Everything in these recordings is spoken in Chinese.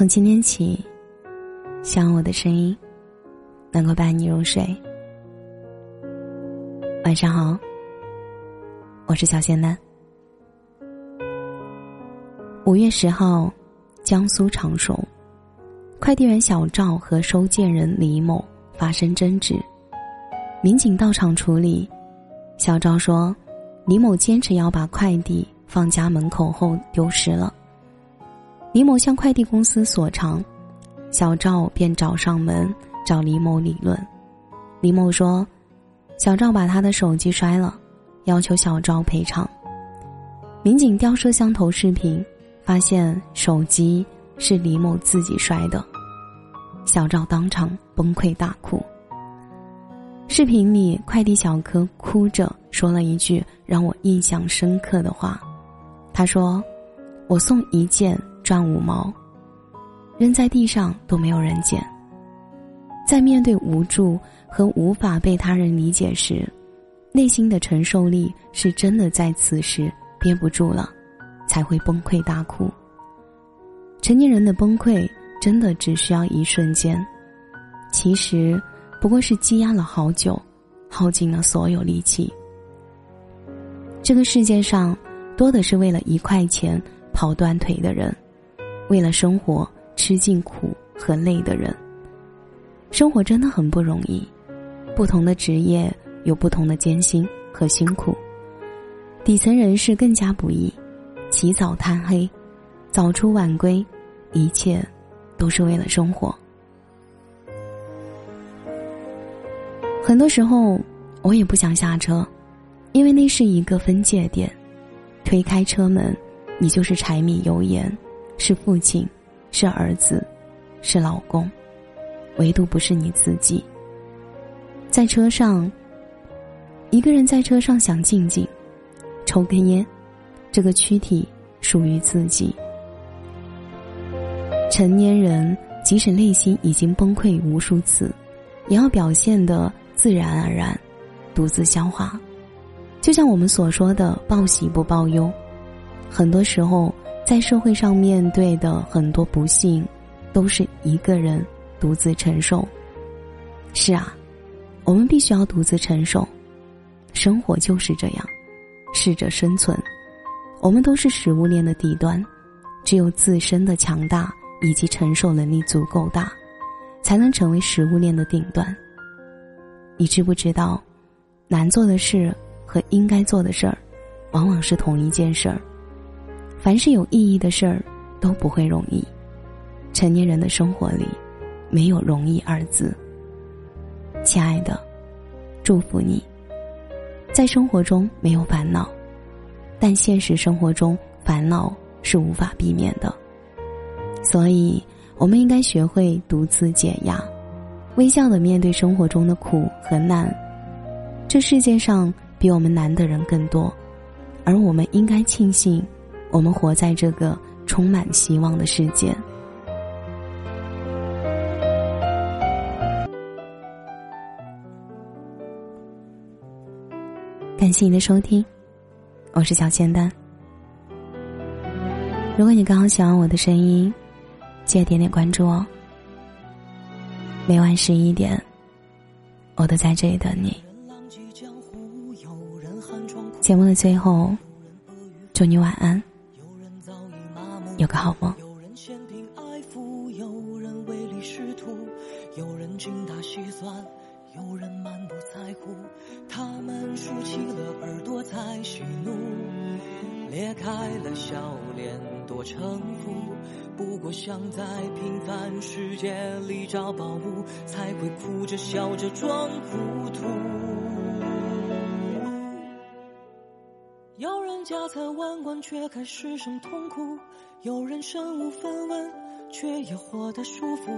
从今天起，希望我的声音能够伴你入睡。晚上好，我是小仙丹。5月10号，江苏常熟，快递员小赵和收件人李某发生争执，民警到场处理。小赵说，李某坚持要把快递放家门口后丢失了。李某向快递公司索偿，小赵便找上门找李某理论。李某说，小赵把他的手机摔了，要求小赵赔偿。民警调摄像头视频，发现手机是李某自己摔的，小赵当场崩溃大哭。视频里，快递小哥哭着说了一句让我印象深刻的话，他说，我送一件赚5毛，扔在地上都没有人捡。在面对无助和无法被他人理解时，内心的承受力是真的在此时憋不住了，才会崩溃大哭。成年人的崩溃真的只需要一瞬间，其实不过是积压了好久，耗尽了所有力气。这个世界上多的是为了1块钱跑断腿的人，为了生活吃尽苦和累的人。生活真的很不容易，不同的职业有不同的艰辛和辛苦，底层人士更加不易，起早贪黑，早出晚归，一切都是为了生活。很多时候我也不想下车，因为那是一个分界点，推开车门，你就是柴米油盐，是父亲，是儿子，是老公，唯独不是你自己。在车上，一个人在车上想静静抽根烟，这个躯体属于自己。成年人即使内心已经崩溃无数次，也要表现得自然而然，独自消化。就像我们所说的报喜不报忧，很多时候在社会上面对的很多不幸，都是一个人独自承受。是啊，我们必须要独自承受，生活就是这样，试着生存。我们都是食物链的底端，只有自身的强大以及承受能力足够大，才能成为食物链的顶端。你知不知道，难做的事和应该做的事儿，往往是同一件事儿。凡是有意义的事儿都不会容易，成年人的生活里没有容易二字。亲爱的，祝福你，在生活中没有烦恼，但现实生活中烦恼是无法避免的，所以我们应该学会独自解压，微笑地面对生活中的苦和难。这世界上比我们难的人更多，而我们应该庆幸我们活在这个充满希望的世界。感谢你的收听，我是小仙丹。如果你刚好喜欢我的声音，记得点点关注哦。每晚11点，我都在这里等你。节目的最后，祝你晚安，有个好梦。有人嫌贫爱富，有人唯利是图，有人精打细算，有人满不在乎。他们竖起了耳朵才喜怒，裂开了笑脸多城府。不过想在平凡世界里找宝物，才会哭着笑着装糊涂。有人家财万贯却还失声痛哭，有人身无分文却也活得舒服。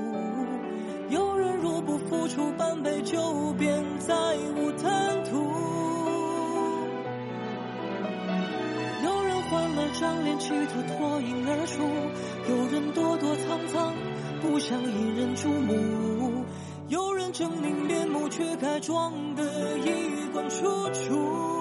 有人若不付出半杯，就便再无贪图。有人换了张脸，企图脱颖而出，有人躲躲藏藏，不想引人注目。有人狰狞面目，却还装得一光楚楚。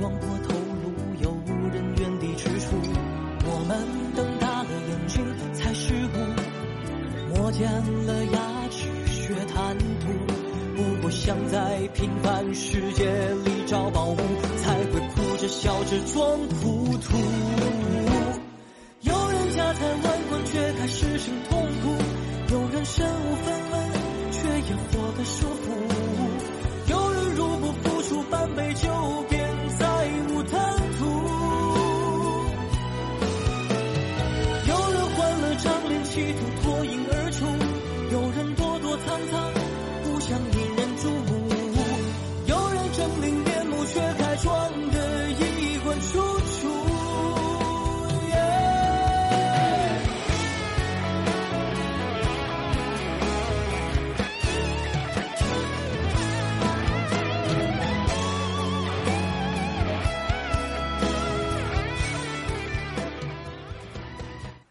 撞破头颅，有人原地踟蹰。我们瞪大了眼睛才失误，磨尖了牙齿学贪图，不过想在平凡世界里找宝物，才会哭着笑着装糊涂。有人家财万贯却还失声痛哭，有人身无分文却也活得舒服。